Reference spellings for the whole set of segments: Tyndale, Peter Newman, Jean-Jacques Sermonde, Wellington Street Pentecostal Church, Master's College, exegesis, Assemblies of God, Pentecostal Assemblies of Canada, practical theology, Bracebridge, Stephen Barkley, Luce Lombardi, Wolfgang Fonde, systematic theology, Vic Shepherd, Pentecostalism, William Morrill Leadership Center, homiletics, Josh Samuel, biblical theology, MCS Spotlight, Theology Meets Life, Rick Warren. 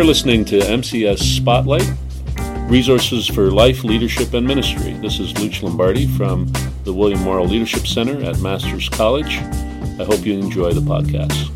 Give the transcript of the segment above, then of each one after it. You're listening to MCS Spotlight, resources for life, leadership, and ministry. This is Luce Lombardi from the William Morrill Leadership Center at Master's College. I hope you enjoy the podcast.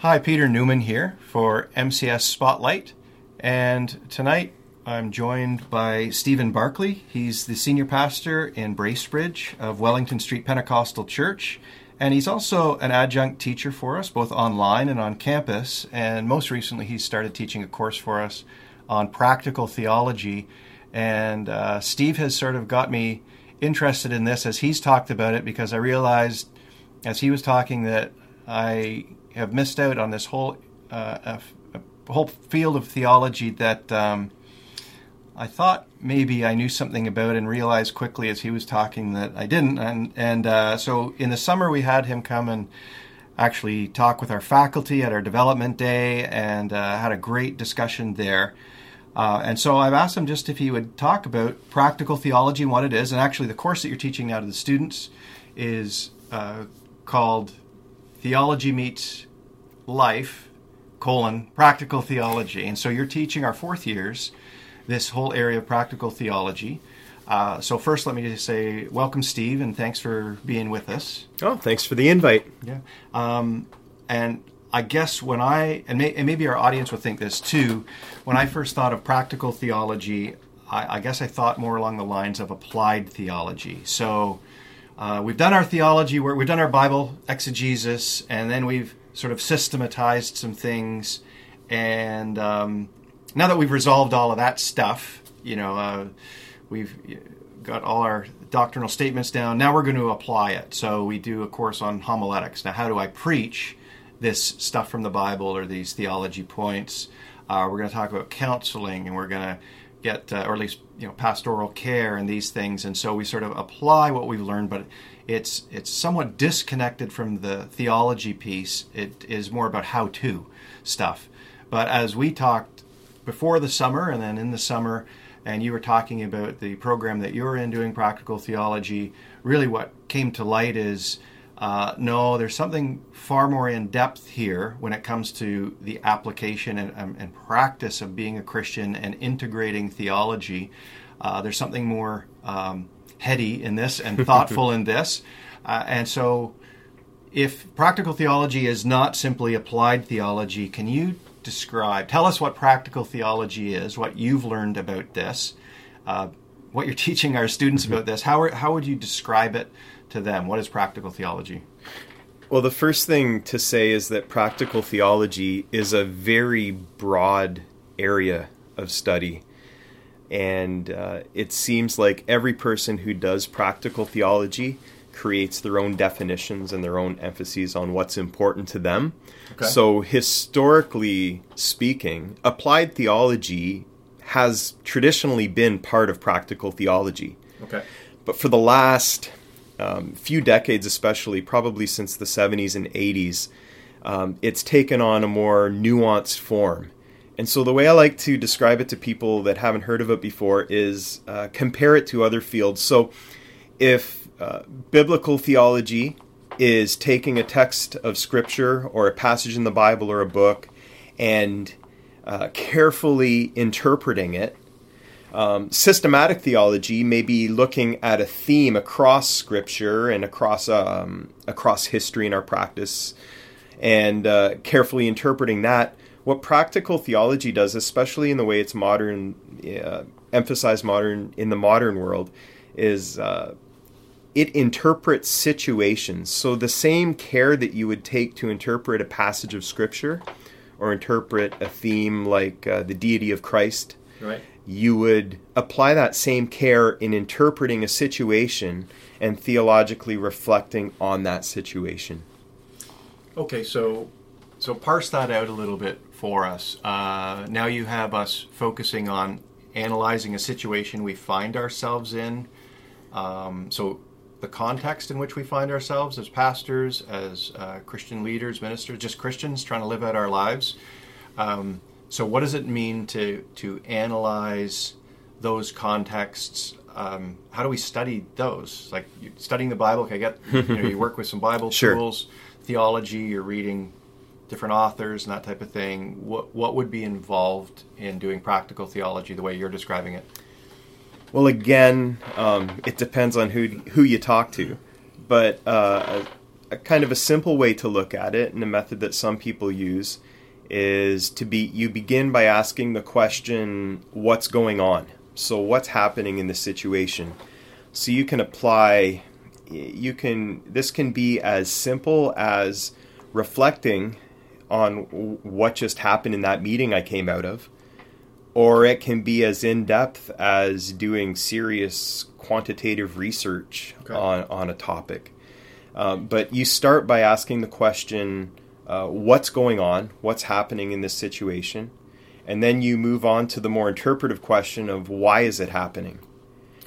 Hi, Peter Newman here for MCS Spotlight, and tonight I'm joined by Stephen Barkley. He's the senior pastor in Bracebridge of Wellington Street Pentecostal Church, and he's also an adjunct teacher for us, both online and on campus, and most recently he started teaching a course for us on practical theology, and Steve has sort of got me interested in this as he's talked about it, because I realized as he was talking that I have missed out on this whole field of theology that I thought maybe I knew something about, and realized quickly as he was talking that I didn't. So in the summer we had him come and actually talk with our faculty at our development day, and had a great discussion there. And so I've asked him just if he would talk about practical theology and what it is. And actually the course that you're teaching now to the students is called Theology Meets Life, Practical Theology. And so you're teaching our fourth years this whole area of practical theology. So first, let me just say welcome, Steve, and thanks for being with us. Oh, thanks for the invite. Yeah. And I guess maybe our audience will think this too, when I first thought of practical theology, I guess I thought more along the lines of applied theology. So we've done our theology work, we've done our Bible exegesis, and then we've sort of systematized some things. And now that we've resolved all of that stuff, we've got all our doctrinal statements down. Now we're going to apply it. So we do a course on homiletics. Now, how do I preach this stuff from the Bible or these theology points? We're going to talk about counseling, and we're going to get, or at least, pastoral care and these things. And so we sort of apply what we've learned, but it's somewhat disconnected from the theology piece. It is more about how-to stuff. But as we talked before the summer and then in the summer, and you were talking about the program that you're in doing practical theology, really what came to light is, no, there's something far more in depth here when it comes to the application and practice of being a Christian and integrating theology. There's something more heady in this and thoughtful in this. And so if practical theology is not simply applied theology, can you tell us what practical theology is, what you've learned about this, what you're teaching our students about this? How would you describe it to them? What is practical theology? Well, the first thing to say is that practical theology is a very broad area of study. And it seems like every person who does practical theology creates their own definitions and their own emphases on what's important to them. Okay. So historically speaking, applied theology has traditionally been part of practical theology. Okay. But for the last few decades, especially probably since the 70s and 80s, it's taken on a more nuanced form. And so the way I like to describe it to people that haven't heard of it before is compare it to other fields. So if biblical theology is taking a text of scripture or a passage in the Bible or a book and carefully interpreting it, systematic theology may be looking at a theme across Scripture and across history in our practice, and carefully interpreting that. What practical theology does, especially in the way it's in the modern world, is it interprets situations. So the same care that you would take to interpret a passage of Scripture or interpret a theme like the deity of Christ, right, you would apply that same care in interpreting a situation and theologically reflecting on that situation. Okay, so parse that out a little bit for us. Now you have us focusing on analyzing a situation we find ourselves in. So the context in which we find ourselves as pastors, as Christian leaders, ministers, just Christians trying to live out our lives. So what does it mean to analyze those contexts, how do we study those? Like studying the Bible, okay, you work with some Bible tools, theology, you're reading different authors and that type of thing. What would be involved in doing practical theology the way you're describing it? Well, again, it depends on who you talk to, but a kind of a simple way to look at it, and a method that some people use, is you begin by asking the question, what's going on? So what's happening in the situation? So you can apply, this can be as simple as reflecting on what just happened in that meeting I came out of. Or it can be as in-depth as doing serious quantitative research on a topic. But you start by asking the question, what's going on? What's happening in this situation? And then you move on to the more interpretive question of why is it happening?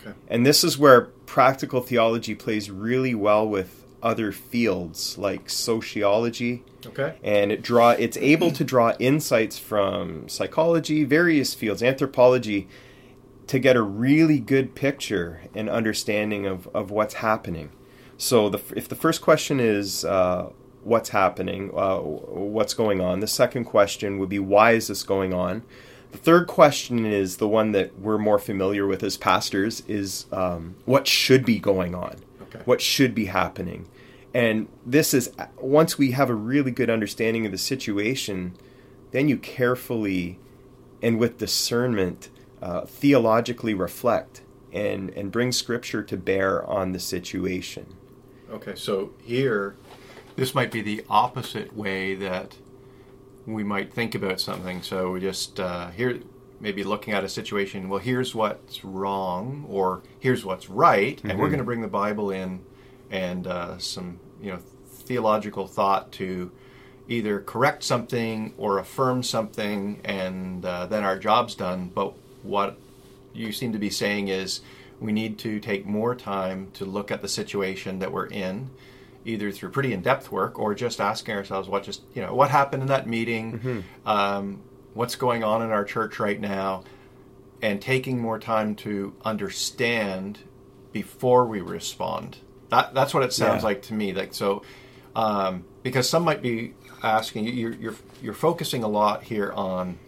Okay. And this is where practical theology plays really well with other fields like sociology. Okay. And it's able to draw insights from psychology, various fields, anthropology, to get a really good picture and understanding of what's happening. So if the first question is what's happening, what's going on, the second question would be why is this going on? The third question is the one that we're more familiar with as pastors is what should be going on? Okay. What should be happening? And this is, once we have a really good understanding of the situation, then you carefully and with discernment theologically reflect and bring Scripture to bear on the situation. Okay, so here, this might be the opposite way that we might think about something. So we just, here, maybe looking at a situation, well, here's what's wrong, or here's what's right, and we're going to bring the Bible in and some theological thought to either correct something or affirm something, and then our job's done. But what you seem to be saying is we need to take more time to look at the situation that we're in, either through pretty in-depth work or just asking ourselves what happened in that meeting, what's going on in our church right now, and taking more time to understand before we respond. That's what it sounds like to me. Like so, because some might be asking, you're focusing a lot here on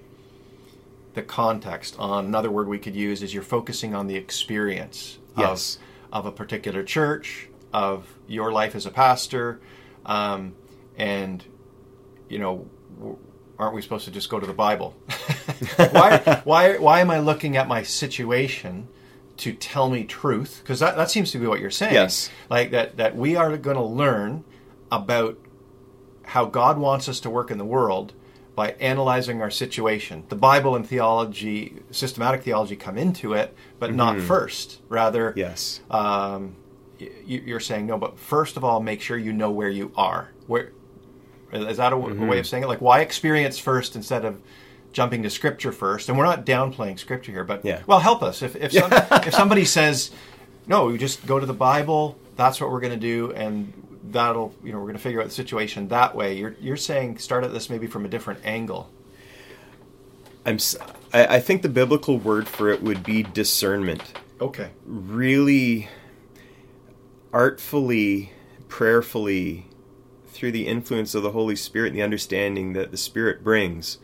the context. On another word we could use is you're focusing on the experience of a particular church, of your life as a pastor, and aren't we supposed to just go to the Bible? Why am I looking at my situation to tell me truth? Because that seems to be what you're saying. Yes. Like that we are going to learn about how God wants us to work in the world by analyzing our situation. The Bible and theology, systematic theology, come into it, but not first. Rather, yes. You're saying, no, but first of all, make sure you know where you are. Where is that a way of saying it? Like, why experience first instead of jumping to Scripture first? And we're not downplaying Scripture here, but, well, help us. If somebody says, no, you just go to the Bible, that's what we're going to do, and that'll, we're going to figure out the situation that way. You're saying start at this maybe from a different angle. I think the biblical word for it would be discernment. Okay. Really artfully, prayerfully, through the influence of the Holy Spirit and the understanding that the Spirit brings,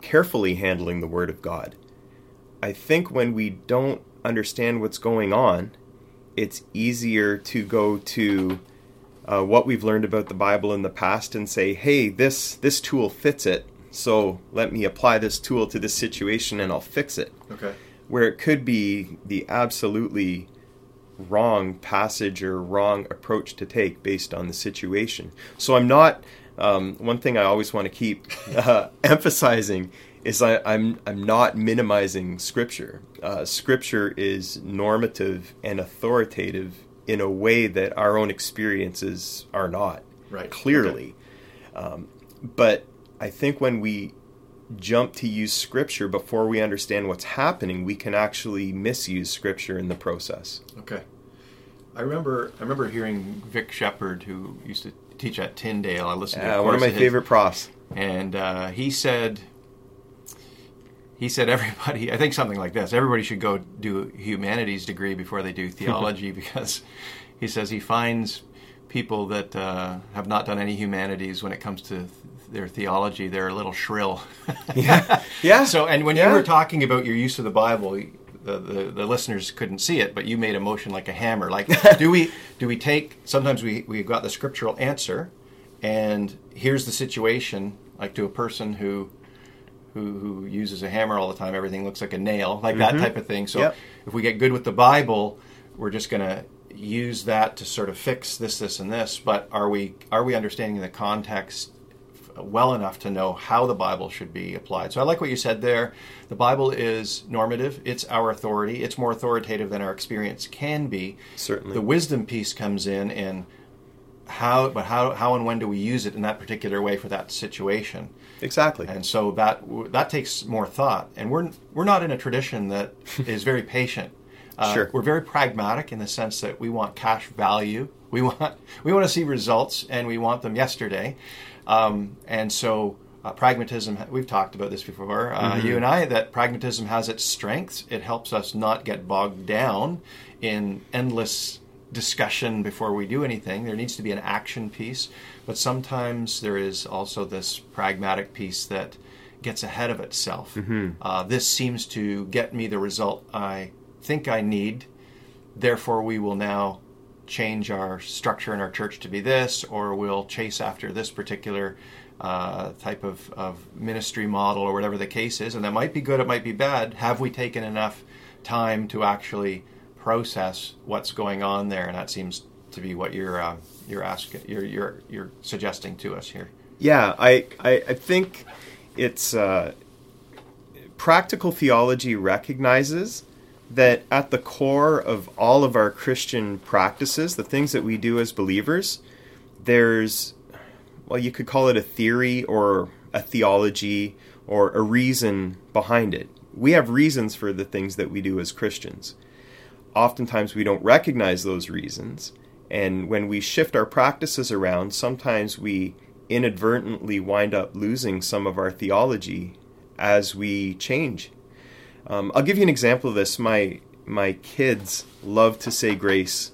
carefully handling the Word of God. I think when we don't understand what's going on, it's easier to go to what we've learned about the Bible in the past and say, hey, this tool fits it, so let me apply this tool to this situation and I'll fix it. Okay. Where it could be the absolutely wrong passage or wrong approach to take based on the situation. So I'm not... one thing I always want to keep emphasizing is I'm not minimizing Scripture. Scripture is normative and authoritative in a way that our own experiences are not, clearly. Okay. But I think when we jump to use Scripture before we understand what's happening, we can actually misuse Scripture in the process. Okay. I remember hearing Vic Shepherd, who used to teach at Tyndale. I listened to one of my favorite profs, and he said he said everybody, I think something like this, everybody should go do humanities degree before they do theology because he says he finds people that have not done any humanities, when it comes to their theology, they're a little shrill. Yeah. So, and when you were talking about your use of the Bible, the listeners couldn't see it, but you made a motion like a hammer. Like, do we take? Sometimes we got the scriptural answer, and here's the situation. Like to a person who uses a hammer all the time, everything looks like a nail, like mm-hmm. that type of thing. So, if we get good with the Bible, we're just gonna use that to sort of fix this and this, but are we understanding the context well enough to know how the Bible should be applied? So I like what you said there. The Bible is normative. It's our authority. It's more authoritative than our experience can be. Certainly. The wisdom piece comes in and how and when do we use it in that particular way for that situation? Exactly. And so that takes more thought. And we're not in a tradition that is very patient. Sure. We're very pragmatic in the sense that we want cash value. We want to see results, and we want them yesterday. And so pragmatism, we've talked about this before, mm-hmm. you and I, that pragmatism has its strengths. It helps us not get bogged down in endless discussion before we do anything. There needs to be an action piece. But sometimes there is also this pragmatic piece that gets ahead of itself. Mm-hmm. This seems to get me the result I think I need, therefore we will now change our structure in our church to be this, or we'll chase after this particular type of ministry model or whatever the case is, and that might be good, it might be bad. Have we taken enough time to actually process what's going on there? And that seems to be what you're asking, you're suggesting to us here. Yeah, I think it's practical theology recognizes that at the core of all of our Christian practices, the things that we do as believers, there's, well, you could call it a theory or a theology or a reason behind it. We have reasons for the things that we do as Christians. Oftentimes we don't recognize those reasons, and when we shift our practices around, sometimes we inadvertently wind up losing some of our theology as we change. I'll give you an example of this. My kids love to say grace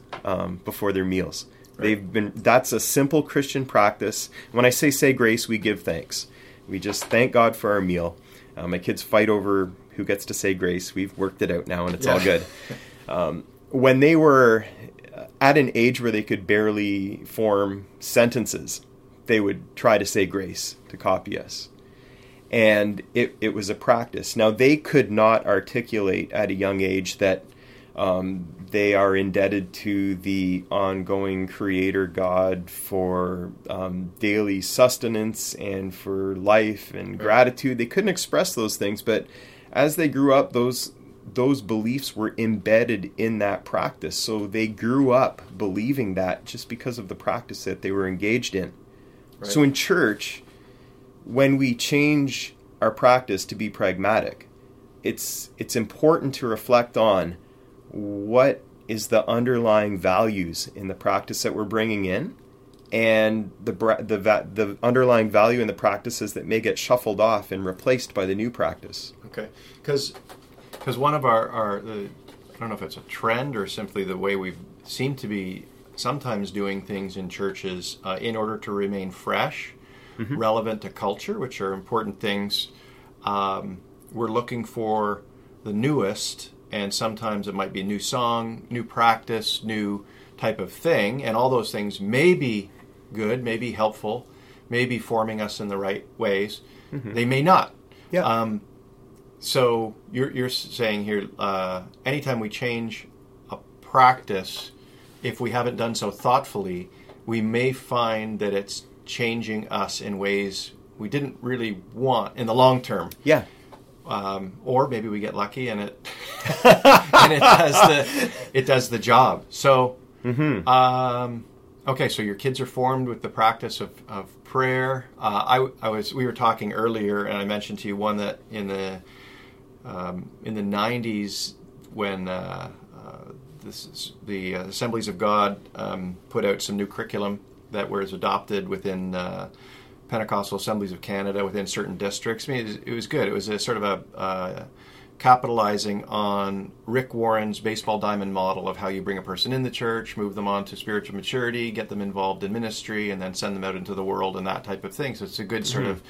before their meals. Right. That's a simple Christian practice. When I say grace, we give thanks. We just thank God for our meal. My kids fight over who gets to say grace. We've worked it out now, and it's all good. When they were at an age where they could barely form sentences, they would try to say grace to copy us. And it was a practice. Now, they could not articulate at a young age that they are indebted to the ongoing Creator God for daily sustenance and for life and gratitude. They couldn't express those things, but as they grew up, those beliefs were embedded in that practice. So they grew up believing that just because of the practice that they were engaged in. Right. So in church, when we change our practice to be pragmatic, it's important to reflect on what is the underlying values in the practice that we're bringing in, and the underlying value in the practices that may get shuffled off and replaced by the new practice. Okay, because one of our I don't know if it's a trend or simply the way we've seemed to be sometimes doing things in churches in order to remain fresh. Mm-hmm. relevant to culture, which are important things. We're looking for the newest, and sometimes it might be new song, new practice, new type of thing, and all those things may be good, may be helpful, may be forming us in the right ways. Mm-hmm. They may not. Yeah. So you're saying here, anytime we change a practice, if we haven't done so thoughtfully, we may find that it's changing us in ways we didn't really want in the long term. Yeah. Or maybe we get lucky and it and it does the job. So mm-hmm. Okay, so your kids are formed with the practice of prayer. We were talking earlier, and I mentioned to you one that in the 90s when the Assemblies of God put out some new curriculum that was adopted within Pentecostal Assemblies of Canada within certain districts. I mean, it was good. It was a sort of a capitalizing on Rick Warren's baseball diamond model of how you bring a person in the church, move them on to spiritual maturity, get them involved in ministry, and then send them out into the world and that type of thing. So it's a good sort of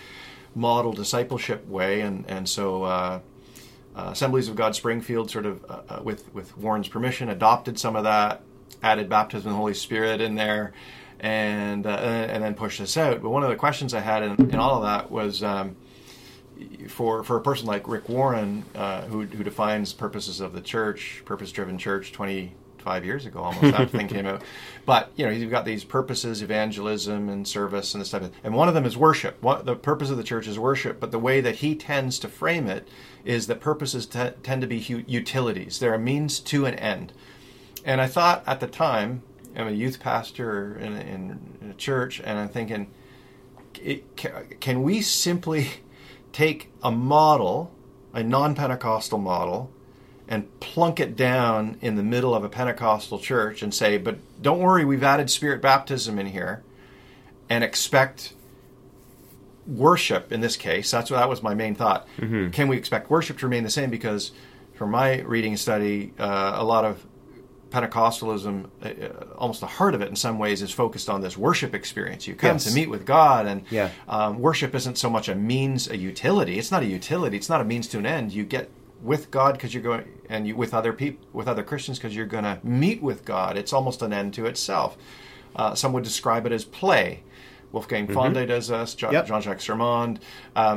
model discipleship way. And so Assemblies of God Springfield sort of, with Warren's permission, adopted some of that, added baptism in the Holy Spirit in there, and then pushed this out. But one of the questions I had in all of that was, for a person like Rick Warren, who defines purposes of the church, purpose-driven church, 25 years ago almost, that thing came out. But, you know, you've got these purposes, evangelism and service and this type of thing. And one of them is worship. The purpose of the church is worship, but the way that he tends to frame it is that purposes tend to be utilities. They're a means to an end. And I thought at the time, I'm a youth pastor in a church, and I'm thinking, can we simply take a model, a non-Pentecostal model, and plunk it down in the middle of a Pentecostal church and say, but don't worry, we've added spirit baptism in here, and expect worship in this case? That was my main thought. Mm-hmm. Can we expect worship to remain the same? Because from my reading and study, a lot of Pentecostalism, almost the heart of it in some ways, is focused on this worship experience. You come to meet with God, and worship isn't so much a means, a utility. It's not a utility. It's not a means to an end. You get with God because you're going, and you with other people, with other Christians, because you're going to meet with God. It's almost an end to itself. Some would describe it as play. Wolfgang Fonde does this. Jean-Jacques Sermonde.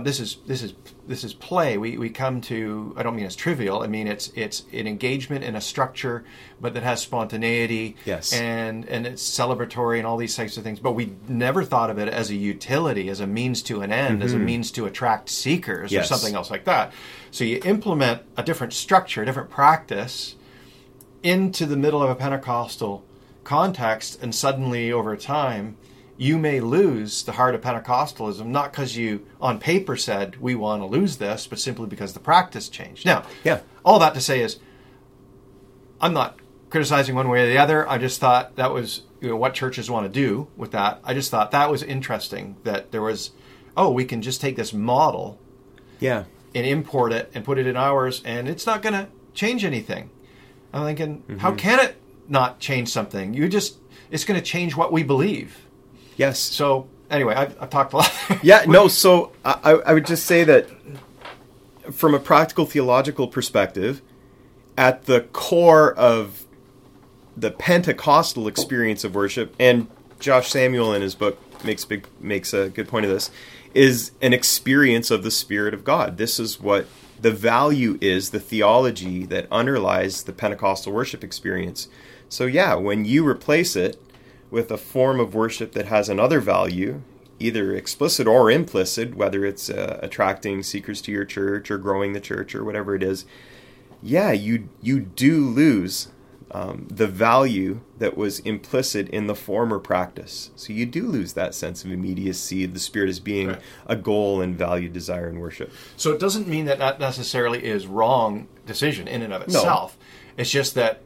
This is play. We come to. I don't mean it's trivial. I mean it's an engagement in a structure, but that has spontaneity. Yes. And it's celebratory and all these types of things. But we never thought of it as a utility, as a means to an end, as a means to attract seekers or something else like that. So you implement a different structure, a different practice, into the middle of a Pentecostal context, and suddenly over time, you may lose the heart of Pentecostalism, not because you, on paper, said, we want to lose this, but simply because the practice changed. Now, all that to say is, I'm not criticizing one way or the other. I just thought that was, you know, what churches want to do with that. I just thought that was interesting, that there was, we can just take this model and import it and put it in ours, and it's not going to change anything. I'm thinking, how can it not change something? It's going to change what we believe. Yes. So anyway, I've talked a lot. So I would just say that from a practical theological perspective, at the core of the Pentecostal experience of worship, and Josh Samuel in his book makes a good point of this, is an experience of the Spirit of God. This is what the value is, the theology that underlies the Pentecostal worship experience. So when you replace it with a form of worship that has another value, either explicit or implicit, whether it's attracting seekers to your church or growing the church or whatever it is, you do lose the value that was implicit in the former practice. So you do lose that sense of immediacy, the Spirit as being a goal and value, desire, and worship. So it doesn't mean that necessarily is wrong decision in and of itself. No. It's just that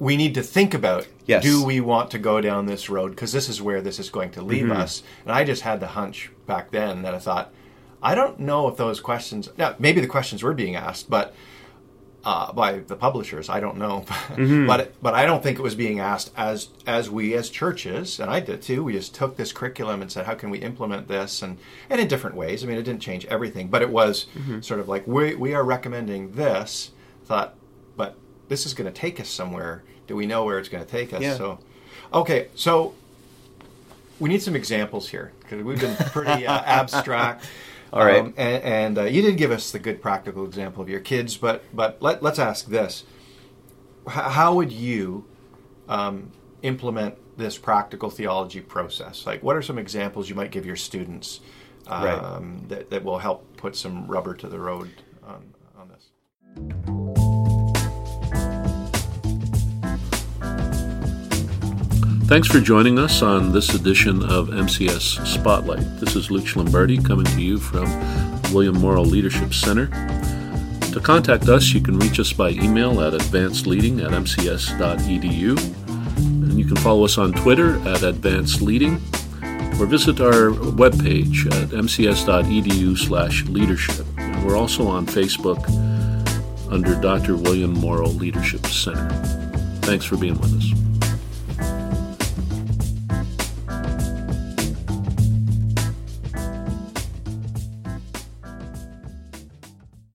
we need to think about, do we want to go down this road? Because this is where this is going to lead us. And I just had the hunch back then that I thought, I don't know if those questions... Now, maybe the questions were being asked, but by the publishers, I don't know. But I don't think it was being asked as we as churches, and I did too. We just took this curriculum and said, how can we implement this? And in different ways. I mean, it didn't change everything, but it was sort of like, we are recommending this. I thought, but this is going to take us somewhere. Do we know where it's going to take us? Yeah. So, okay, so we need some examples here because we've been pretty abstract. All right. And you did give us the good practical example of your kids, but let's ask this. How would you implement this practical theology process? Like, what are some examples you might give your students that will help put some rubber to the road on this? Thanks for joining us on this edition of MCS Spotlight. This is Luke Lombardi coming to you from William Morrill Leadership Center. To contact us, you can reach us by email at advancedleading@mcs.edu. And you can follow us on Twitter at advancedleading. or visit our webpage at mcs.edu/leadership. And we're also on Facebook under Dr. William Morrill Leadership Center. Thanks for being with us.